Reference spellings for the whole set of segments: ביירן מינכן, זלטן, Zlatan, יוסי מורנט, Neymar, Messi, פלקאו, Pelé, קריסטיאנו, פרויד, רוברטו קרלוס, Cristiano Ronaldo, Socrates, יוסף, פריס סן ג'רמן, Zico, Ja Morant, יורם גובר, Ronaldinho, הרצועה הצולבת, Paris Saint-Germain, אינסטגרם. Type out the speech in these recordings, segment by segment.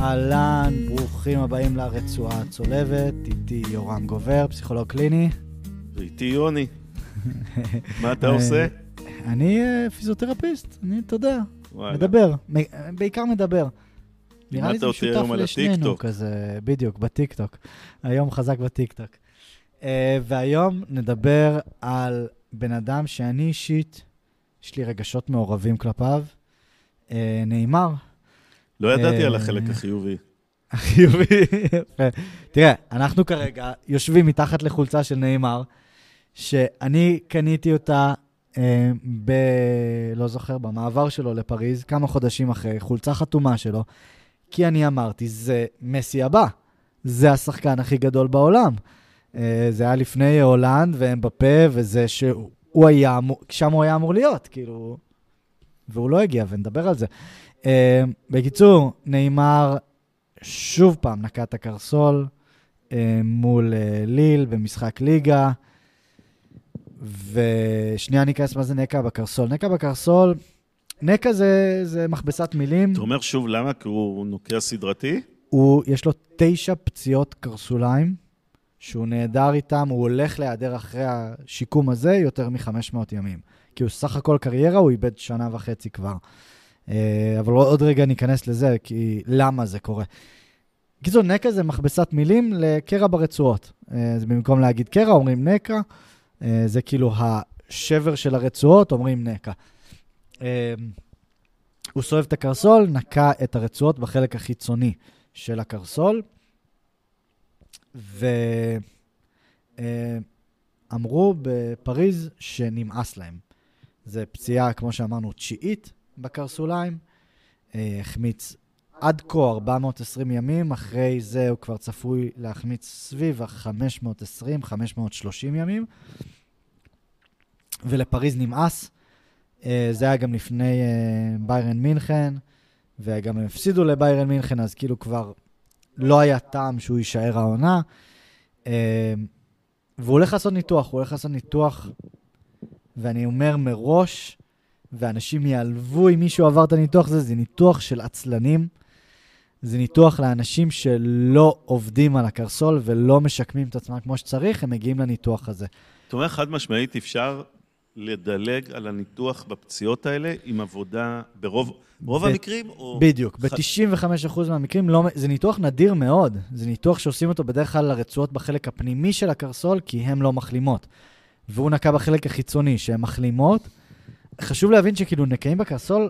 אהלן, ברוכים הבאים לרצועה הצולבת, איתי יורם גובר, פסיכולוג קליני. ואיתי יוני. מה אתה עושה? אני פיזיותרפיסט, אני תודה. מדבר, בעיקר מדבר. נראה לי זה משותף לשנינו כזה, בדיוק, בטיקטוק. היום חזק בטיקטוק. והיום נדבר על בן אדם שאני אישית, יש לי רגשות מעורבים כלפיו, נאמר. לא ידעתי על החלק החיובי. החיובי, יפה. תראה, אנחנו כרגע יושבים מתחת לחולצה של נאמר, שאני קניתי אותה, לא זוכר, במעבר שלו לפריז, כמה חודשים אחרי, חולצה חתומה שלו, כי אני אמרתי, זה מסי הבא, זה השחקן הכי גדול בעולם. זה היה לפני הולנד, והם בפה, וזה שהוא היה, שם הוא היה אמור להיות, כאילו, והוא לא הגיע, ונדבר על זה. בקיצור, נאמר שוב פעם נקעת הקרסול מול ליל במשחק ליגה, ושנייה ניכנס מה זה נקע בקרסול. נקע בקרסול, נקע זה מכבסת מילים. אתה אומר שוב למה? כי הוא נוקע סדרתי? יש לו 9 פציעות קרסוליים, שהוא נהדר איתם, הוא הולך להיעדר אחרי השיקום הזה יותר מ-500 ימים. כי הוא סך הכל קריירה, הוא איבד 1.5 שנה כבר. אבל עוד רגע ניכנס לזה, כי למה זה קורה. קיצור, נקע זה מכבסת מילים לקרע ברצועות. אז במקום להגיד קרע, אומרים נקע. זה כאילו השבר של הרצועות, אומרים נקע. הוא סובב את הקרסול, נקע את הרצועות בחלק החיצוני של הקרסול, ואמרו בפריז שנמאס להם. זה פציעה, כמו שאמרנו, 9th בקרסוליים, החמיץ עד כה 420 ימים, אחרי זה הוא כבר צפוי להחמיץ סביב 520-530 ימים, ולפריז נמאס, זה היה גם לפני ביירן מינכן, וגם הם הפסידו לביירן מינכן, אז כאילו כבר לא היה טעם שהוא יישאר העונה, והוא הולך לעשות ניתוח, ואני אומר מראש, ואנשים יעלבו אם מישהו עבר את הניתוח הזה, זה ניתוח של עצלנים, זה ניתוח לאנשים שלא עובדים על הקרסול ולא משקמים את עצמם כמו שצריך, הם מגיעים לניתוח הזה. זאת אומרת, חד משמעית אפשר לדלג על הניתוח בפציעות האלה עם עבודה ברוב המקרים? בדיוק, ב-95% מהמקרים זה ניתוח נדיר מאוד, זה ניתוח שעושים אותו בדרך כלל לרצועות בחלק הפנימי של הקרסול, כי הן לא מחלימות, והוא נקע בחלק החיצוני שהן מחלימות, חשוב להבין שכאילו נקעים בקרסול,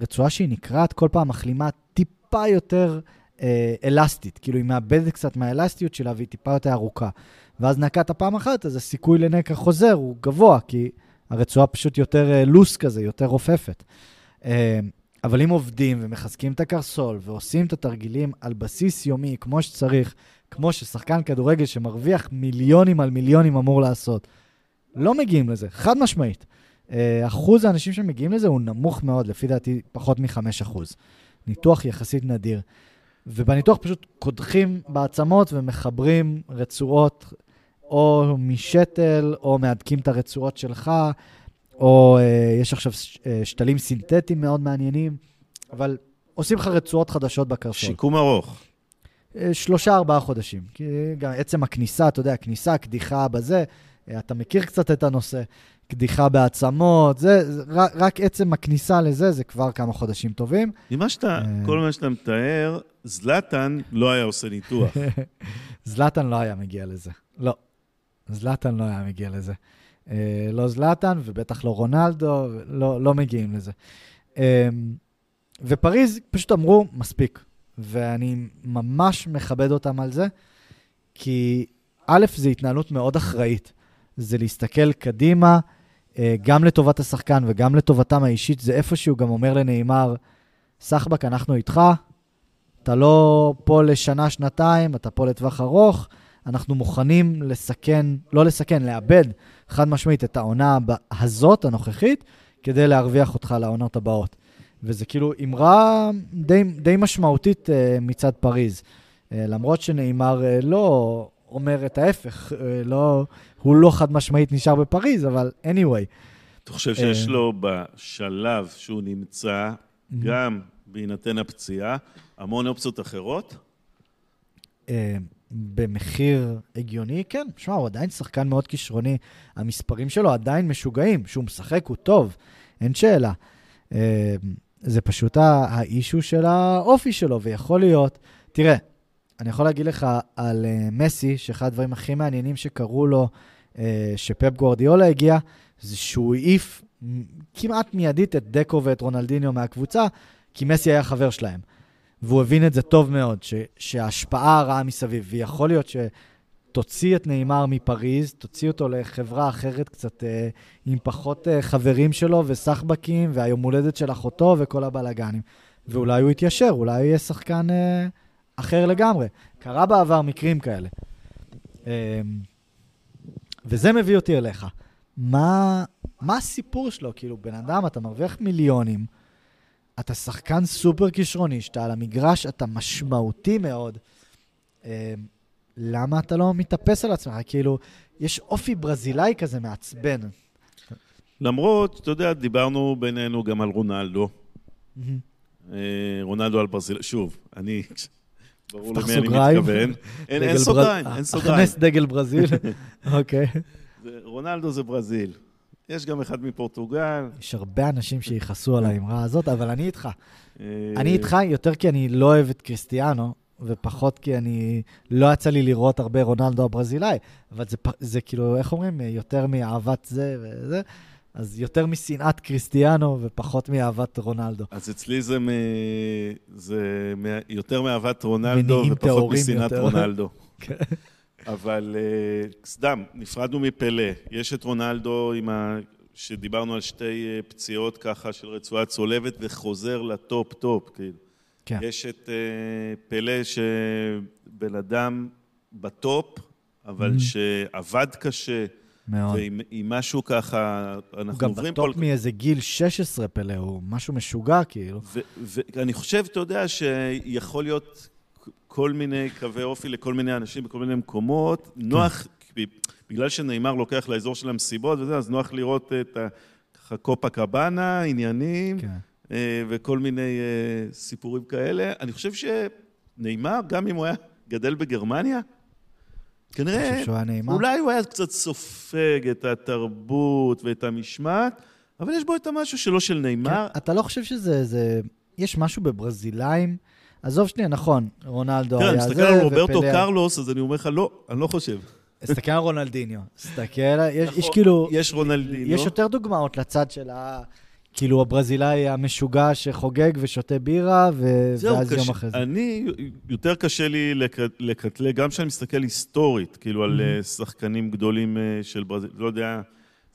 רצועה שהיא נקראת כל פעם מחלימה טיפה יותר אלסטית, כאילו היא מאבדת קצת מהאלסטיות שלה והיא טיפה יותר ארוכה, ואז נקעת פעם אחת, אז הסיכוי לנקע חוזר הוא גבוה, כי הרצועה פשוט יותר לוס כזה, יותר רופפת. אבל אם עובדים ומחזקים את הקרסול ועושים את התרגילים על בסיס יומי כמו שצריך, כמו ששחקן כדורגל שמרוויח מיליונים על מיליונים אמור לעשות, לא מגיעים לזה, חד משמעית. אחוז האנשים שמגיעים לזה הוא נמוך מאוד, לפי דעתי פחות מ5%. ניתוח יחסית נדיר. ובניתוח פשוט קודחים בעצמות ומחברים רצועות או משטל, או מעדקים את הרצועות שלך, או יש עכשיו שתלים סינתטיים מאוד מעניינים, אבל עושים לך רצועות חדשות בקרסול. שיקום ארוך. 3-4 חודשים. כי גם עצם הכניסה, אתה יודע, הכניסה, הקדיחה בזה, אתה מכיר קצת את הנושא, קדיחה בעצמות, זה, רק עצם הכניסה לזה, זה כבר כמה חודשים טובים. כל מה שאתה מתאר, זלטן לא היה עושה ניתוח. זלטן לא היה מגיע לזה. לא. זלטן לא היה מגיע לזה. לא זלטן, ובטח לא רונלדו, לא מגיעים לזה. ופריז פשוט אמרו, מספיק. ואני ממש מכבד אותם על זה, כי א', זו התנהלות מאוד אחראית. זה להסתכל קדימה, גם לטובת השחקן וגם לטובתם האישית, זה איפשהו גם אומר לנאמר, סחבק, אנחנו איתך, אתה לא פה לשנה, שנתיים, אתה פה לטווח ארוך, אנחנו מוכנים לאבד, חד משמעית, את העונה הזאת, הנוכחית, כדי להרוויח אותך לעונות הבאות. וזה כאילו אמרה די משמעותית מצד פריז, למרות שנאמר לא אומר את ההפך, הוא לא חד משמעית נשאר בפריז, אבל anyway. אתה חושב שיש לו בשלב שהוא נמצא גם בהינתן הפציעה, המון אופציות אחרות? במחיר הגיוני, כן. שמה, הוא עדיין שחקן מאוד כישרוני. המספרים שלו עדיין משוגעים. שהוא משחק, הוא טוב. אין שאלה. זה פשוט האישו של האופי שלו, ויכול להיות. תראה, אני יכול להגיד לך על מסי, שאחד הדברים הכי מעניינים שקראו לו, שפפ גוארדיולה הגיע, זה שהוא העיף כמעט מיידית את דקו ואת רונלדיניו מהקבוצה, כי מסי היה חבר שלהם. והוא הבין את זה טוב מאוד, שההשפעה הרעה מסביב, ויכול להיות שתוציא את נאמר מפריז, תוציא אותו לחברה אחרת קצת עם פחות חברים שלו וסחבקים, והיום הולדת של אחותו וכל הבלגנים. ואולי הוא יתיישר, אולי הוא יהיה שחקן אחר לגמרי. קרה בעבר מקרים כאלה. וזה מביא אותי אליך. מה הסיפור שלו? כאילו, בן אדם, אתה מרוויח מיליונים, אתה שחקן סופר כישרוני, שאתה על המגרש, אתה משמעותי מאוד. למה אתה לא מתאפס על עצמך? כאילו, יש אופי ברזילאי כזה מעצבן. למרות, אתה יודע, דיברנו בינינו גם על רונלדו. רונלדו על ברזילאי. שוב, אני... ברור למי אני מתכוון. אין סוגריים, אין סוגריים. הכנס דגל ברזיל. אוקיי. רונלדו זה ברזיל. יש גם אחד מפורטוגל. יש הרבה אנשים שיחסו על האמרה הזאת, אבל אני איתך. אני איתך יותר כי אני לא אוהב את קריסטיאנו, ופחות כי אני לא יצא לי לראות הרבה רונלדו הברזילאי, אבל זה כאילו, איך אומרים? יותר מאהבת זה וזה. אז יותר משנאת קריסטיאנו ופחות מאהבת רונלדו. אז אצלי זה יותר מאהבת רונלדו ופחות משנאת רונלדו. כן. אבל סדם, נפרדנו מפלא. יש את רונלדו שדיברנו על שתי פציעות ככה של רצועה צולבת וחוזר לטופ-טופ. כן. יש את פלא שבן אדם בטופ, אבל שעבד קשה. מאוד. ועם משהו ככה, אנחנו עוברים פה... הוא גם בטופ מאיזה גיל 16 פלא, הוא משהו משוגע כאילו. ואני חושב, אתה יודע, שיכול להיות... כל מיני קווי אופי לכל מיני אנשים בכל מיני מקומות, נוח, בגלל שנאמר לוקח לאזור של המסיבות וזה, אז נוח לראות את הקופה קבאנה, עניינים, וכל מיני סיפורים כאלה. אני חושב שנאמר, גם אם הוא היה גדל בגרמניה, כנראה, אולי הוא היה קצת סופג את התרבות ואת המשמעת, אבל יש בו את המשהו שלו של נאמר. אתה לא חושב שזה... יש משהו בברזילאים, עזוב שנייה, נכון, רונלדו היה זה ופלא... כן, מסתכל על רוברטו קרלוס, אז אני אומר לך, לא, אני לא חושב. מסתכל על רונלדיניו. יש כאילו... יש רונלדיניו. יש יותר דוגמאות לצד של ה... כאילו הברזילאי המשוגע שחוגג ושותה בירה, ואז יום אחרי זה. אני, יותר קשה לי לקטלה, גם כשאני מסתכל היסטורית, כאילו על שחקנים גדולים של ברזיל, לא יודע,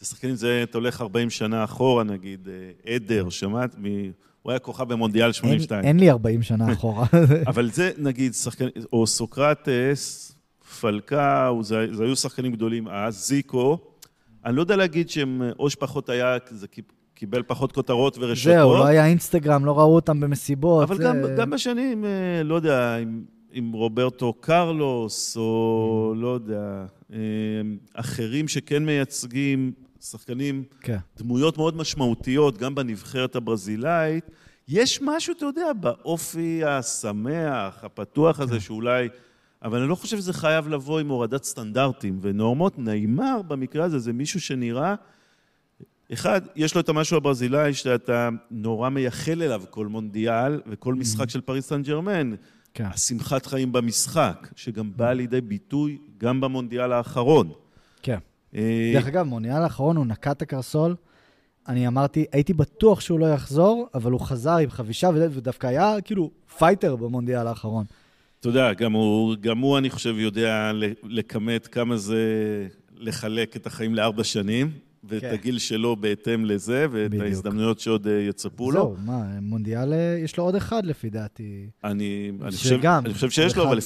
שחקנים זה, אתה הולך 40 שנה אחורה, נגיד, עדר, שמעת הוא היה כוכב במונדיאל 82. אין לי 40 שנה אחורה. אבל זה, נגיד, שחקנים, או סוקרטס, פלקאו, זה היו שחקנים גדולים אז, זיקו, אני לא יודע להגיד שהם, או שפחות היה, זה קיבל פחות כותרות ורשתות. זהו, לא היה אינסטגרם, לא ראו אותם במסיבות. אבל גם בשנים, לא יודע, עם רוברטו קרלוס, או לא יודע, אחרים שכן מייצגים, שחקנים, דמויות מאוד משמעותיות, גם בנבחרת הברזילאית, יש משהו, אתה יודע, באופי השמח, הפתוח הזה שאולי, אבל אני לא חושב שזה חייב לבוא עם הורדת סטנדרטים ונורמות. נאמר במקרה הזה, זה מישהו שנראה, אחד, יש לו את המשהו הברזילאי, שאתה נורא מייחל אליו כל מונדיאל וכל משחק של פריס סן ג'רמן, השמחת חיים במשחק, שגם בא לידי ביטוי גם במונדיאל האחרון. כן. דרך אגב, מוניאל האחרון הוא נקע את הקרסול, אני אמרתי, הייתי בטוח שהוא לא יחזור, אבל הוא חזר עם חבישה ודווקא היה כאילו פייטר במונדיאל האחרון. אתה יודע, גם הוא אני חושב יודע לקמת כמה זה לחלק את החיים לארבע שנים, ואת הגיל שלו בהתאם לזה, ואת ההזדמנויות שעוד יצפו לו. זהו, מה, מונדיאל יש לו עוד אחד לפי דעתי. אני חושב שיש לו, אבל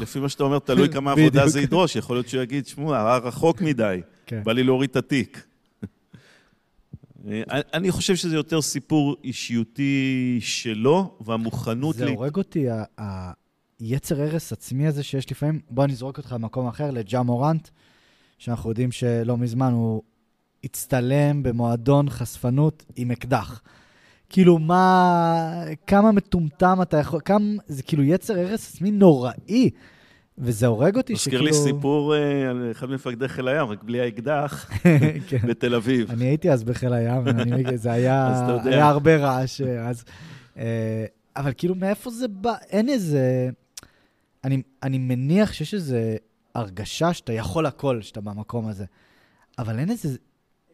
לפי מה שאתה אומר, תלוי כמה עבודה זה ידרוש, יכול להיות שהוא יגיד, שמוע, רחוק מדי, בא לי להוריד את התיק. אני חושב שזה יותר סיפור אישיותי שלו, והמוכנות... זה הורג אותי, היצר הרס עצמי הזה שיש לפעמים, בוא נזרוק אותך במקום אחר, לג'ה מורנט, שאנחנו יודעים שלא מזמן הוא הצטלם במועדון חשפנות עם אקדח. כאילו מה, כמה מטומטם אתה יכול, כמה, זה כאילו יצר הרס עצמי נוראי, וזה הורג אותי שכאילו... מזכיר לי סיפור על אחד מפקדי חיל הים, רק בלי האקדח, בתל אביב. אני הייתי אז בחיל הים, זה היה הרבה רעש, אבל כאילו מאיפה זה בא, אין איזה... אני מניח שיש איזו הרגשה שאתה יכול הכל, שאתה במקום הזה, אבל אין איזה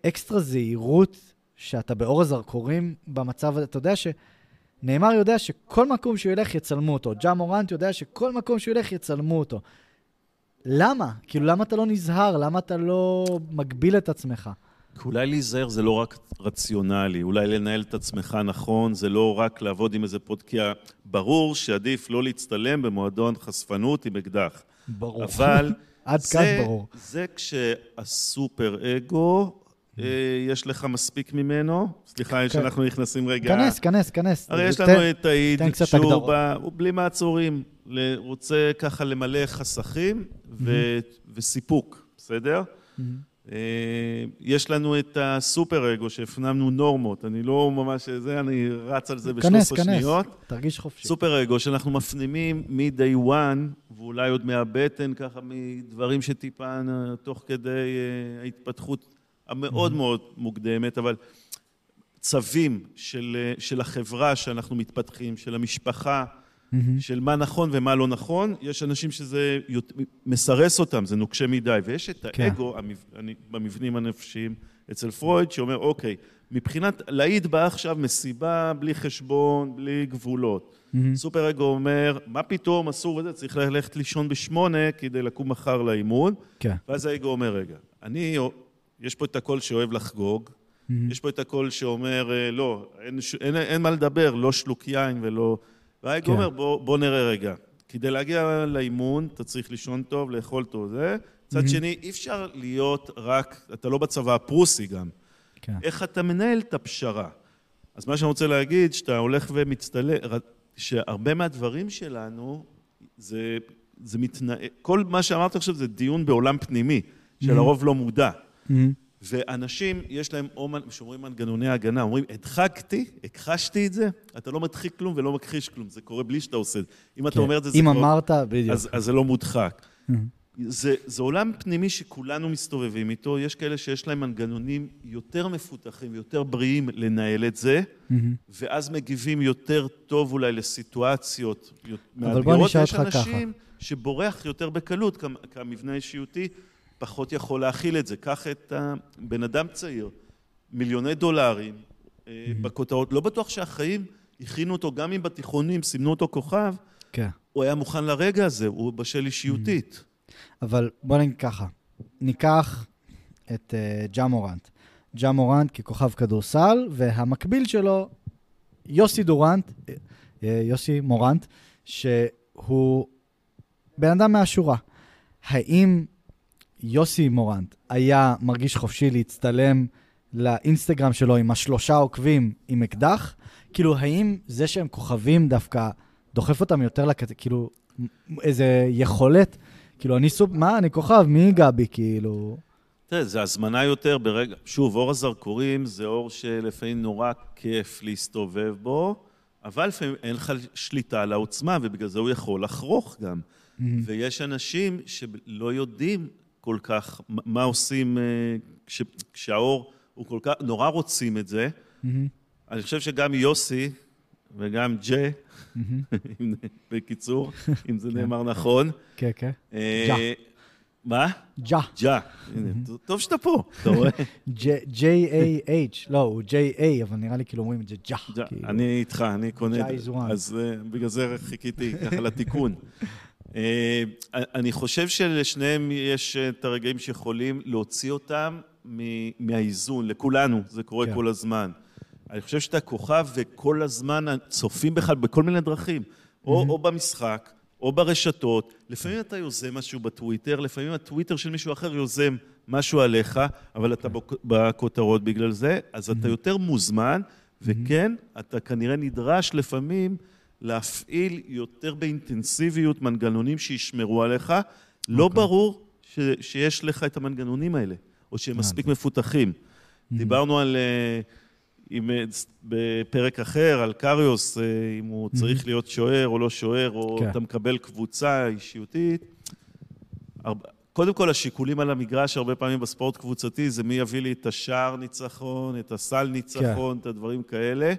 אקסטרה זהירות שאתה באור הזרקורים במצב, אתה יודע שנאמר יודע שכל מקום שהוא ילך יצלמו אותו, ג'ה מורנט יודע שכל מקום שהוא ילך יצלמו אותו. למה? כאילו למה אתה לא נזהר? למה אתה לא מגביל את עצמך? אולי להיזהר זה לא רק רציונלי, אולי לנהל את עצמך נכון, זה לא רק לעבוד עם איזה פודקיה. ברור שעדיף לא להצטלם במועדון חשפנות עם אקדח. ברור. אבל עד כאן ברור. זה כשהסופר אגו, יש לך מספיק ממנו. סליחה, שאנחנו נכנסים רגע. כנס. הרי יש לנו את העיד, שהוא בלי מעצורים, רוצה ככה למלא חסכים וסיפוק, בסדר? יש לנו את הסופר אגו שהפנמנו נורמות, אני לא ממש זה, אני רץ על זה ב-13 שניות. תרגיש חופשי. סופר אגו שאנחנו מפנימים מ-day one, ואולי עוד מהבטן, ככה מדברים שטיפה תוך כדי ההתפתחות המאוד מאוד מוקדמת, אבל צווים של החברה שאנחנו מתפתחים, של המשפחה, של מה נכון ומה לא נכון, יש אנשים שזה מסרס אותם, זה נוקשה מדי, ויש את האגו במבנים הנפשיים אצל פרויד, שאומר, אוקיי, מבחינת להעיד בה עכשיו מסיבה, בלי חשבון, בלי גבולות. סופר אגו אומר, מה פתאום אסור וזה, צריך ללכת לישון ב8 כדי לקום מחר לאימון, ואז האגו אומר, רגע, יש פה את הכל שאוהב לחגוג, יש פה את הכל שאומר, לא, אין מה לדבר, לא שלוק יין ולא... והאגו אומר, בוא נראה רגע. כדי להגיע לאימון, אתה צריך לישון טוב, לאכול טוב, זה. צד שני, אי אפשר להיות רק, אתה לא בצבא הפרוסי גם. איך אתה מנהל את הפשרה? אז מה שאני רוצה להגיד, שאתה הולך ומצטלם, שהרבה מהדברים שלנו, זה מתנהל, כל מה שאמרת עכשיו זה דיון בעולם פנימי, שלרוב לא מודע. ואנשים, יש להם אומן, שאומרים מנגנוני ההגנה, אומרים, הכחשתי את זה, אתה לא מדחיק כלום ולא מכחיש כלום, זה קורה בלי שאתה עושה. אם אתה אומר את זה, אם אמרת, בדיוק. אז זה לא מודחק. זה עולם פנימי שכולנו מסתובבים איתו, יש כאלה שיש להם מנגנונים יותר מפותחים, יותר בריאים לנהל את זה, ואז מגיבים יותר טוב אולי לסיטואציות מאתגרות, יש אנשים שבורח יותר בקלות, כמבנה האישיותי, פחות יכול להכיל את זה. קח את הבן אדם צעיר, מיליוני דולרים, בכותרות, לא בטוח שהחיים הכינו אותו, גם אם בתיכונים, סימנו אותו כוכב, הוא היה מוכן לרגע הזה, הוא בשל אישיותית. אבל בוא נגיד ככה, ניקח את ג'ה מורנט. ג'ה מורנט ככוכב כדורסל, והמקביל שלו, יוסי מורנט, שהוא בן אדם מהשורה. האם יוסי מורנט היה מרגיש חופשי להצטלם לאינסטגרם שלו עם 3 עוקבים עם אקדח? כאילו, האם זה שהם כוכבים דווקא דוחף אותם יותר כאילו, איזה יכולת? כאילו, אני כוכב, מי גבי? כאילו... זה הזמנה יותר ברגע... שוב, אור הזרקורים זה אור שלפעמים נורא כיף להסתובב בו, אבל לפעמים אין לך שליטה על העוצמה, ובגלל זה הוא יכול לחרוך גם. ויש אנשים שלא יודעים כל כך, מה עושים כשהאור הוא כל כך, נורא רוצים את זה. אני חושב שגם יוסי וגם ג'ה, בקיצור, אם זה נאמר נכון. כן. ג'ה. מה? ג'ה. טוב שאתה פה, אתה רואה? J-A-H, לא, הוא J-A, אבל נראה לי כאילו אומרים את זה ג'ה. אני איתך, אני קונה את זה. אז בגלל זה חיכיתי ככה לתיקון. אני חושב שלשניהם יש את הרגעים שיכולים להוציא אותם מהאיזון, לכולנו, זה קורה כל הזמן. אני חושב שאתה כוכב וכל הזמן צופים בכלל בכל מיני דרכים, או במשחק, או ברשתות, לפעמים אתה יוזם משהו בטוויטר, לפעמים הטוויטר של מישהו אחר יוזם משהו עליך, אבל אתה בכותרות בגלל זה, אז אתה יותר מוזמן, וכן, אתה כנראה נדרש לפעמים להפעיל יותר באינטנסיביות מנגנונים שישמרו עליך, לא ברור שיש לך את המנגנונים האלה, או שהם מספיק מפותחים. דיברנו על בפרק אחר, על קריוס, אם הוא צריך להיות שוער או לא שוער, או אתה מקבל קבוצה אישיותית. קודם כל, השיקולים על המגרש, הרבה פעמים בספורט קבוצתי, זה מי יביא לי את השער ניצחון, את הסל ניצחון, את הדברים כאלה.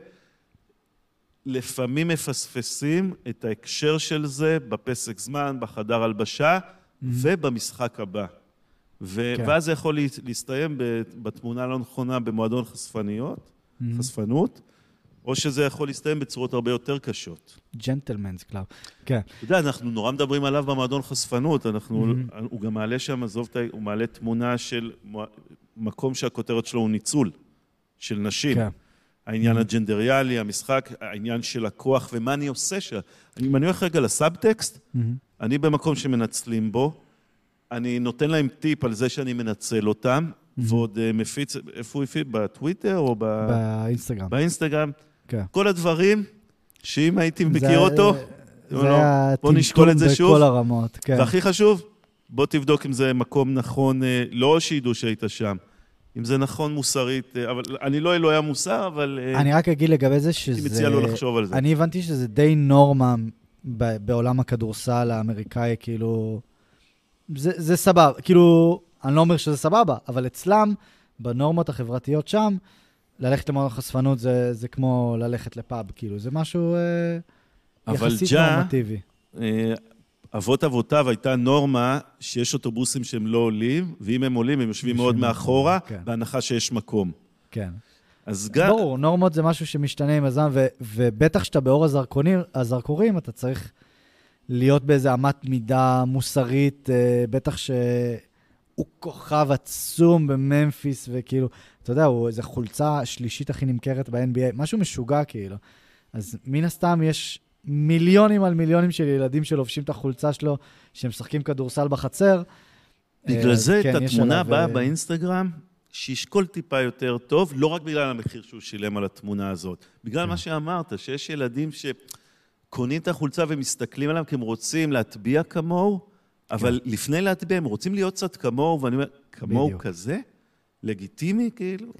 לפעמים מפספסים את ההקשר של זה בפסק זמן, בחדר הלבשה, ובמשחק הבא. ואז זה יכול להסתיים בתמונה לא נכונה במועדון חשפנות, או שזה יכול להסתיים בצורות הרבה יותר קשות. ג'נטלמנס קלאב. כן. אתה יודע, אנחנו נורא מדברים עליו במועדון חשפנות, הוא גם מעלה שם, הוא מעלה תמונה של מקום שהכותרת שלו הוא ניצול, של נשים. העניין הג'נדריאלי, המשחק, העניין של הכוח, ומה אני עושה שם. אם אני הולך רגע לסאבטקסט, אני במקום שמנצלים בו, אני נותן להם טיפ על זה שאני מנצל אותם, ועוד מפיץ, איפה הוא יפיץ? בטוויטר או באינסטגרם? באינסטגרם. כל הדברים שאם הייתי מכיר אותו, בוא נשקול את זה שוב. בכל הרמות, כן. והכי חשוב, בוא תבדוק אם זה מקום נכון, לא שידעו שהיית שם. אם זה נכון מוסרית, אבל אני לא אלוהי המוסר, אבל... אני רק אגיד לגבי זה שזה... אני מציע לו לחשוב על זה. אני הבנתי שזה די נורמה בעולם הכדורסל האמריקאי, כאילו... זה סבבה, כאילו, אני לא אומר שזה סבבה, אבל אצלם, בנורמות החברתיות שם, ללכת למועדון חשפנות זה כמו ללכת לפאב, כאילו, זה משהו יחסית נורמטיבי. אבות אבותיו הייתה נורמה שיש אוטובוסים שהם לא עולים, ואם הם עולים, הם יושבים מאוד מאחורה, בהנחה שיש מקום. כן. אז גם... ברור, נורמות זה משהו שמשתנה עם הזמן, ובטח שאתה באור הזרקורים, אתה צריך... להיות באיזה אמת מידה מוסרית, בטח שהוא כוכב עצום בממפיס, וכאילו, אתה יודע, הוא איזו חולצה שלישית הכי נמכרת ב-NBA, משהו משוגע כאילו. אז מן הסתם יש מיליונים על מיליונים של ילדים שלובשים את החולצה שלו, שהם משחקים כדורסל בחצר. בגלל זה את התמונה הבאה באינסטגרם, שישקול טיפה יותר טוב, לא רק בגלל המחיר שהוא שילם על התמונה הזאת, בגלל מה שאמרת, שיש ילדים ש... קונים את החולצה ומסתכלים עליהם כי הם רוצים להטביע כמוהו, אבל לפני להטביע הם רוצים להיות קצת כמוהו, ואני אומר, כמוהו כזה? לגיטימי כאילו?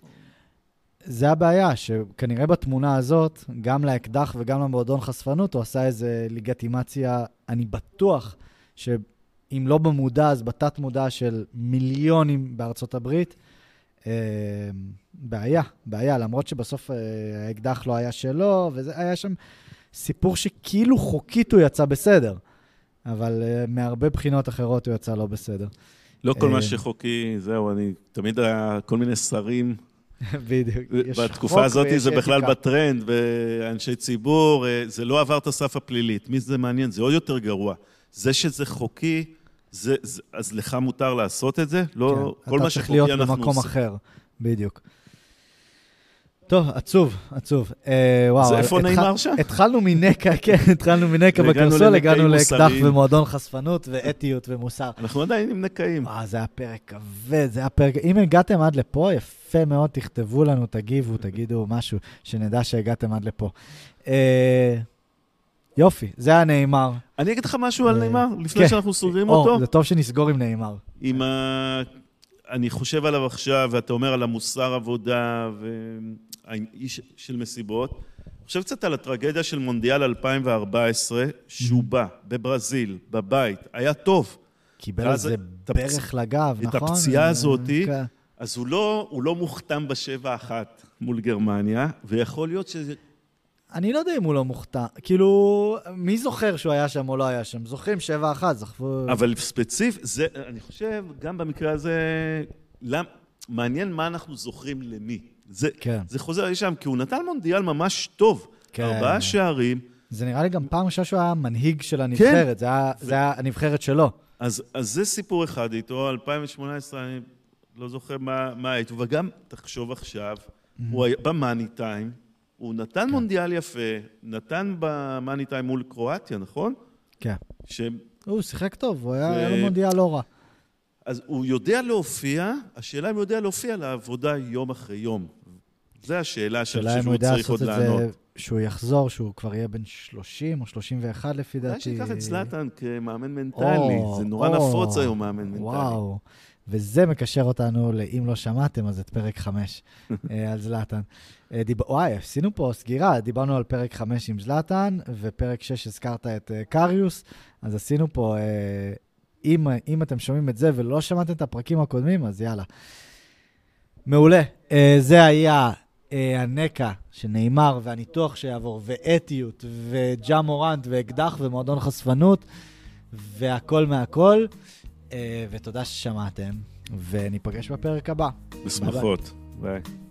זה הבעיה, שכנראה בתמונה הזאת, גם להקדח וגם למועדון חשפנות, הוא עשה איזו לגיטימציה, אני בטוח, שאם לא במודע, אז בתת מודע של מיליונים בארצות הברית, בעיה, למרות שבסוף ההקדח לא היה שלו, וזה היה שם... סיפור שכאילו חוקית הוא יצא בסדר, אבל מהרבה בחינות אחרות הוא יצא לא בסדר. לא כל מה שחוקי, זהו, אני תמיד היה כל מיני שרים. בדיוק. בתקופה הזאת זה בכלל בטרנד, ואנשי ציבור, זה לא עבר את הסף הפלילית. מי זה מעניין? זה עוד יותר גרוע. זה שזה חוקי, אז לך מותר לעשות את זה? לא, כל מה שחוקי אנחנו עושים. אתה צריך להיות במקום אחר, בדיוק. טוב, עצוב. זה איפה נאמר שם? התחלנו מנקע בקרסול, הגענו לאקדח ומועדון חשפנות ואתיות ומוסר. אנחנו עדיין עם נקעים. זה היה פרק כבד, אם הגעתם עד לפה, יפה מאוד, תכתבו לנו, תגיבו, תגידו משהו, שנדע שהגעתם עד לפה. יופי, זה היה נאמר. אני אגיד לך משהו על נאמר, לפני שאנחנו סוגרים אותו. זה טוב שנסגור עם נאמר. עם ה... אני חושב עליו עכשיו, ואתה אומר על המוסר עבודה והאיש של מסיבות. אני חושב קצת על הטרגדיה של מונדיאל 2014, שהוא בא בברזיל, בבית, היה טוב. קיבל איזה ברך לגב, נכון? את הפציעה הזאת, אז הוא לא מוכתם ב7-1 מול גרמניה, ויכול להיות שזה... אני לא יודע אם הוא לא מוכתם. כאילו, מי זוכר שהוא היה שם או לא היה שם? זוכרים 7-1, זכפו... אבל ספציפי, זה, אני חושב, גם במקרה הזה, מעניין מה אנחנו זוכרים למי. זה חוזר לשם, כי הוא נתן מונדיאל ממש טוב. 4 שערים. זה נראה לי גם פעם ראשונה שהוא היה מנהיג של הנבחרת. זה היה הנבחרת שלו. אז זה סיפור אחד איתו, 2018, אני לא זוכר מה הייתו. וגם, תחשוב עכשיו, הוא היה במאני טיים, הוא נתן מונדיאל יפה, נתן במאני טיים מול קרואטיה, נכון? כן. הוא שיחק טוב, הוא היה לו מונדיאל לא רע. אז הוא יודע להופיע, השאלה אם הוא יודע להופיע לעבודה יום אחרי יום. זו השאלה שהוא צריך עוד לענות. שהוא יחזור, שהוא כבר יהיה בין 30 או 31 לפי דעתי. אולי שיקח את זלאטן כמאמן מנטלי, זה נורא נפוץ היום מאמן מנטלי. וואו, וזה מקשר אותנו לאם לא שמעתם, אז את פרק 5 על זלאטן. וואי, עשינו פה סגירה, דיברנו על פרק 5 עם זלאטן, ופרק 6 הזכרת את קריוס, אז עשינו פה, אם אתם שומעים את זה ולא שמעתם את הפרקים הקודמים, אז יאללה. מעולה, זה היה הנקע שנאמר, והניתוח שיעבור, ואתיות, וג'ה מורנט, ואקדח, ומועדון חשפנות, והכל מהכל. ותודה ששמעתם, וניפגש בפרק הבא. בשמחות. ביי.